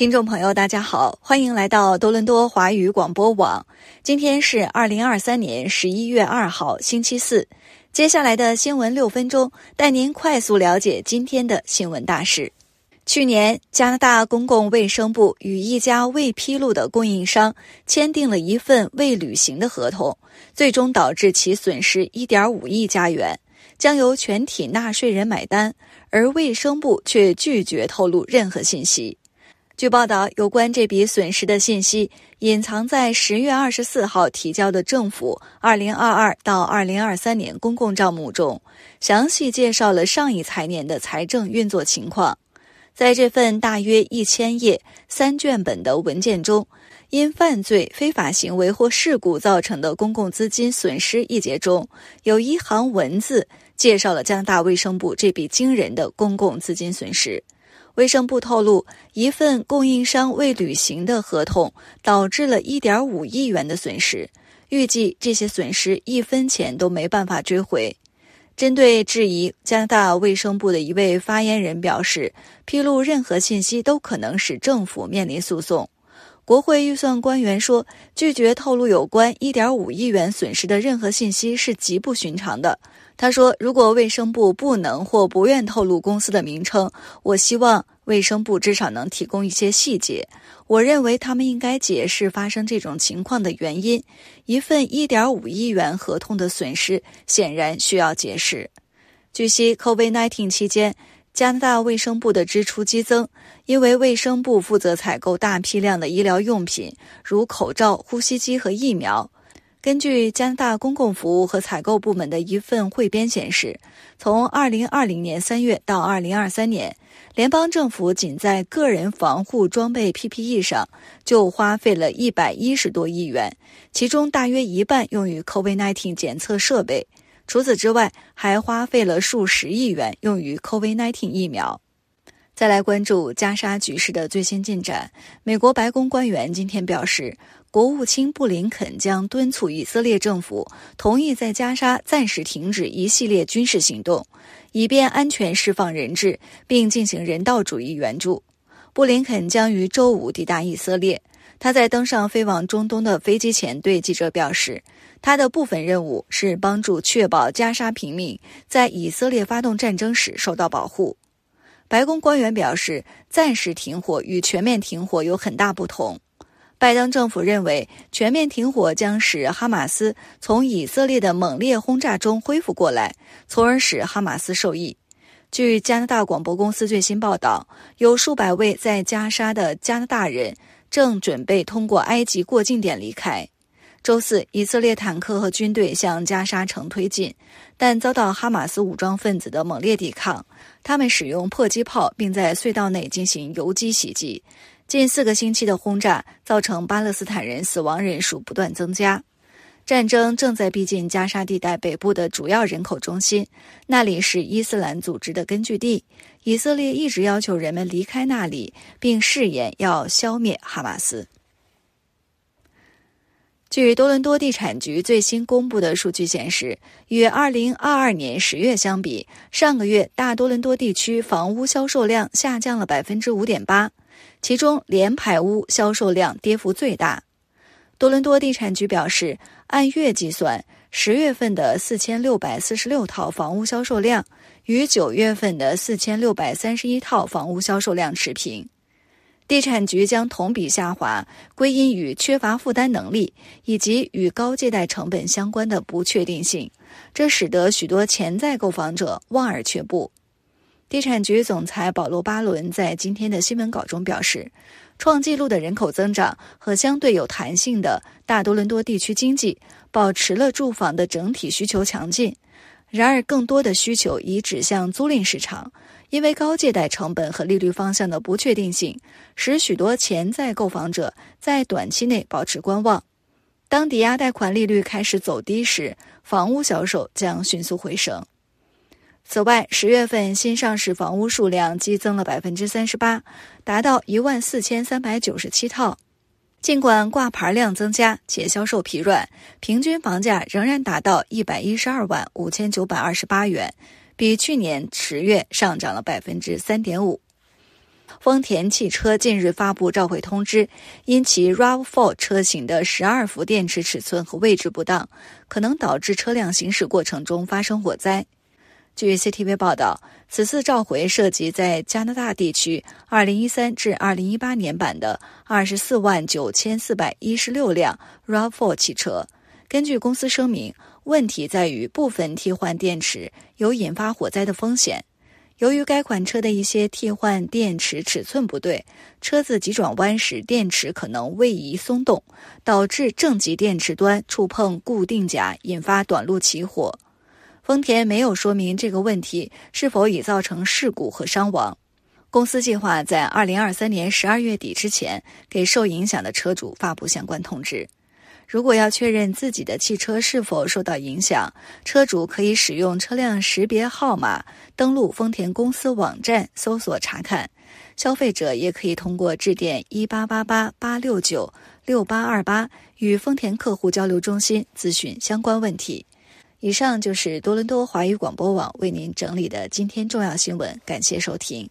听众朋友大家好，欢迎来到多伦多华语广播网。今天是2023年11月2号星期四，接下来的新闻6分钟带您快速了解今天的新闻大事。去年，加拿大公共卫生部与一家未披露的供应商签订了一份未履行的合同，最终导致其损失 1.5 亿加元，将由全体纳税人买单，而卫生部却拒绝透露任何信息。据报道，有关这笔损失的信息隐藏在10月24号提交的政府2022到2023年公共账目中，详细介绍了上一财年的财政运作情况。在这份大约1000页、3卷本的文件中，因犯罪、非法行为或事故造成的公共资金损失一节中，有一行文字介绍了加拿大卫生部这笔惊人的公共资金损失。卫生部透露，一份供应商未履行的合同导致了 1.5 亿元的损失，预计这些损失1分钱都没办法追回。针对质疑，加拿大卫生部的一位发言人表示，披露任何信息都可能使政府面临诉讼。国会预算官员说，拒绝透露有关 1.5 亿元损失的任何信息是极不寻常的。他说，如果卫生部不能或不愿透露公司的名称，我希望卫生部至少能提供一些细节。我认为他们应该解释发生这种情况的原因。一份 1.5 亿元合同的损失显然需要解释。据悉， COVID-19 期间，加拿大卫生部的支出激增，因为卫生部负责采购大批量的医疗用品，如口罩、呼吸机和疫苗。根据加拿大公共服务和采购部门的一份汇编显示，从2020年3月到2023年，联邦政府仅在个人防护装备 PPE 上就花费了110多亿元，其中大约一半用于 COVID-19 检测设备。除此之外，还花费了数十亿元用于 COVID-19 疫苗。再来关注加沙局势的最新进展。美国白宫官员今天表示，国务卿布林肯将敦促以色列政府同意在加沙暂时停止一系列军事行动，以便安全释放人质，并进行人道主义援助。布林肯将于周五抵达以色列。他在登上飞往中东的飞机前对记者表示，他的部分任务是帮助确保加沙平民在以色列发动战争时受到保护。白宫官员表示，暂时停火与全面停火有很大不同。拜登政府认为，全面停火将使哈马斯从以色列的猛烈轰炸中恢复过来，从而使哈马斯受益。据加拿大广播公司最新报道，有数百位在加沙的加拿大人正准备通过埃及过境点离开。周四，以色列坦克和军队向加沙城推进，但遭到哈马斯武装分子的猛烈抵抗。他们使用迫击炮，并在隧道内进行游击袭击。近4个星期的轰炸造成巴勒斯坦人死亡人数不断增加。战争正在逼近加沙地带北部的主要人口中心，那里是伊斯兰组织的根据地。以色列一直要求人们离开那里，并誓言要消灭哈马斯。据多伦多地产局最新公布的数据显示，与2022年10月相比，上个月大多伦多地区房屋销售量下降了 5.8%， 其中连排屋销售量跌幅最大。多伦多地产局表示，按月计算，10月份的4646套房屋销售量与9月份的4631套房屋销售量持平。地产局将同比下滑归因于缺乏负担能力以及与高借贷成本相关的不确定性，这使得许多潜在购房者望而却步。地产局总裁保罗·巴伦在今天的新闻稿中表示，创纪录的人口增长和相对有弹性的大多伦多地区经济保持了住房的整体需求强劲，然而更多的需求已指向租赁市场，因为高借贷成本和利率方向的不确定性，使许多潜在购房者在短期内保持观望。当抵押贷款利率开始走低时，房屋销售将迅速回升。此外，10月份新上市房屋数量激增了 38%， 达到 14,397 套。尽管挂牌量增加且销售疲软，平均房价仍然达到112万5928元，比去年10月上涨了 3.5%。丰田汽车近日发布召回通知，因其 RAV4 车型的12伏电池尺寸和位置不当，可能导致车辆行驶过程中发生火灾。据 CTV 报道，此次召回涉及在加拿大地区2013至2018年版的 249,416 辆 RAV4 汽车。根据公司声明，问题在于部分替换电池有引发火灾的风险。由于该款车的一些替换电池尺寸不对，车子急转弯时电池可能位移松动，导致正极电池端触碰固定夹，引发短路起火。丰田没有说明这个问题是否已造成事故和伤亡。公司计划在2023年12月底之前给受影响的车主发布相关通知。如果要确认自己的汽车是否受到影响，车主可以使用车辆识别号码登录丰田公司网站搜索查看。消费者也可以通过致电 1888869-6828 与丰田客户交流中心咨询相关问题。以上就是多伦多华语广播网为您整理的今天重要新闻，感谢收听。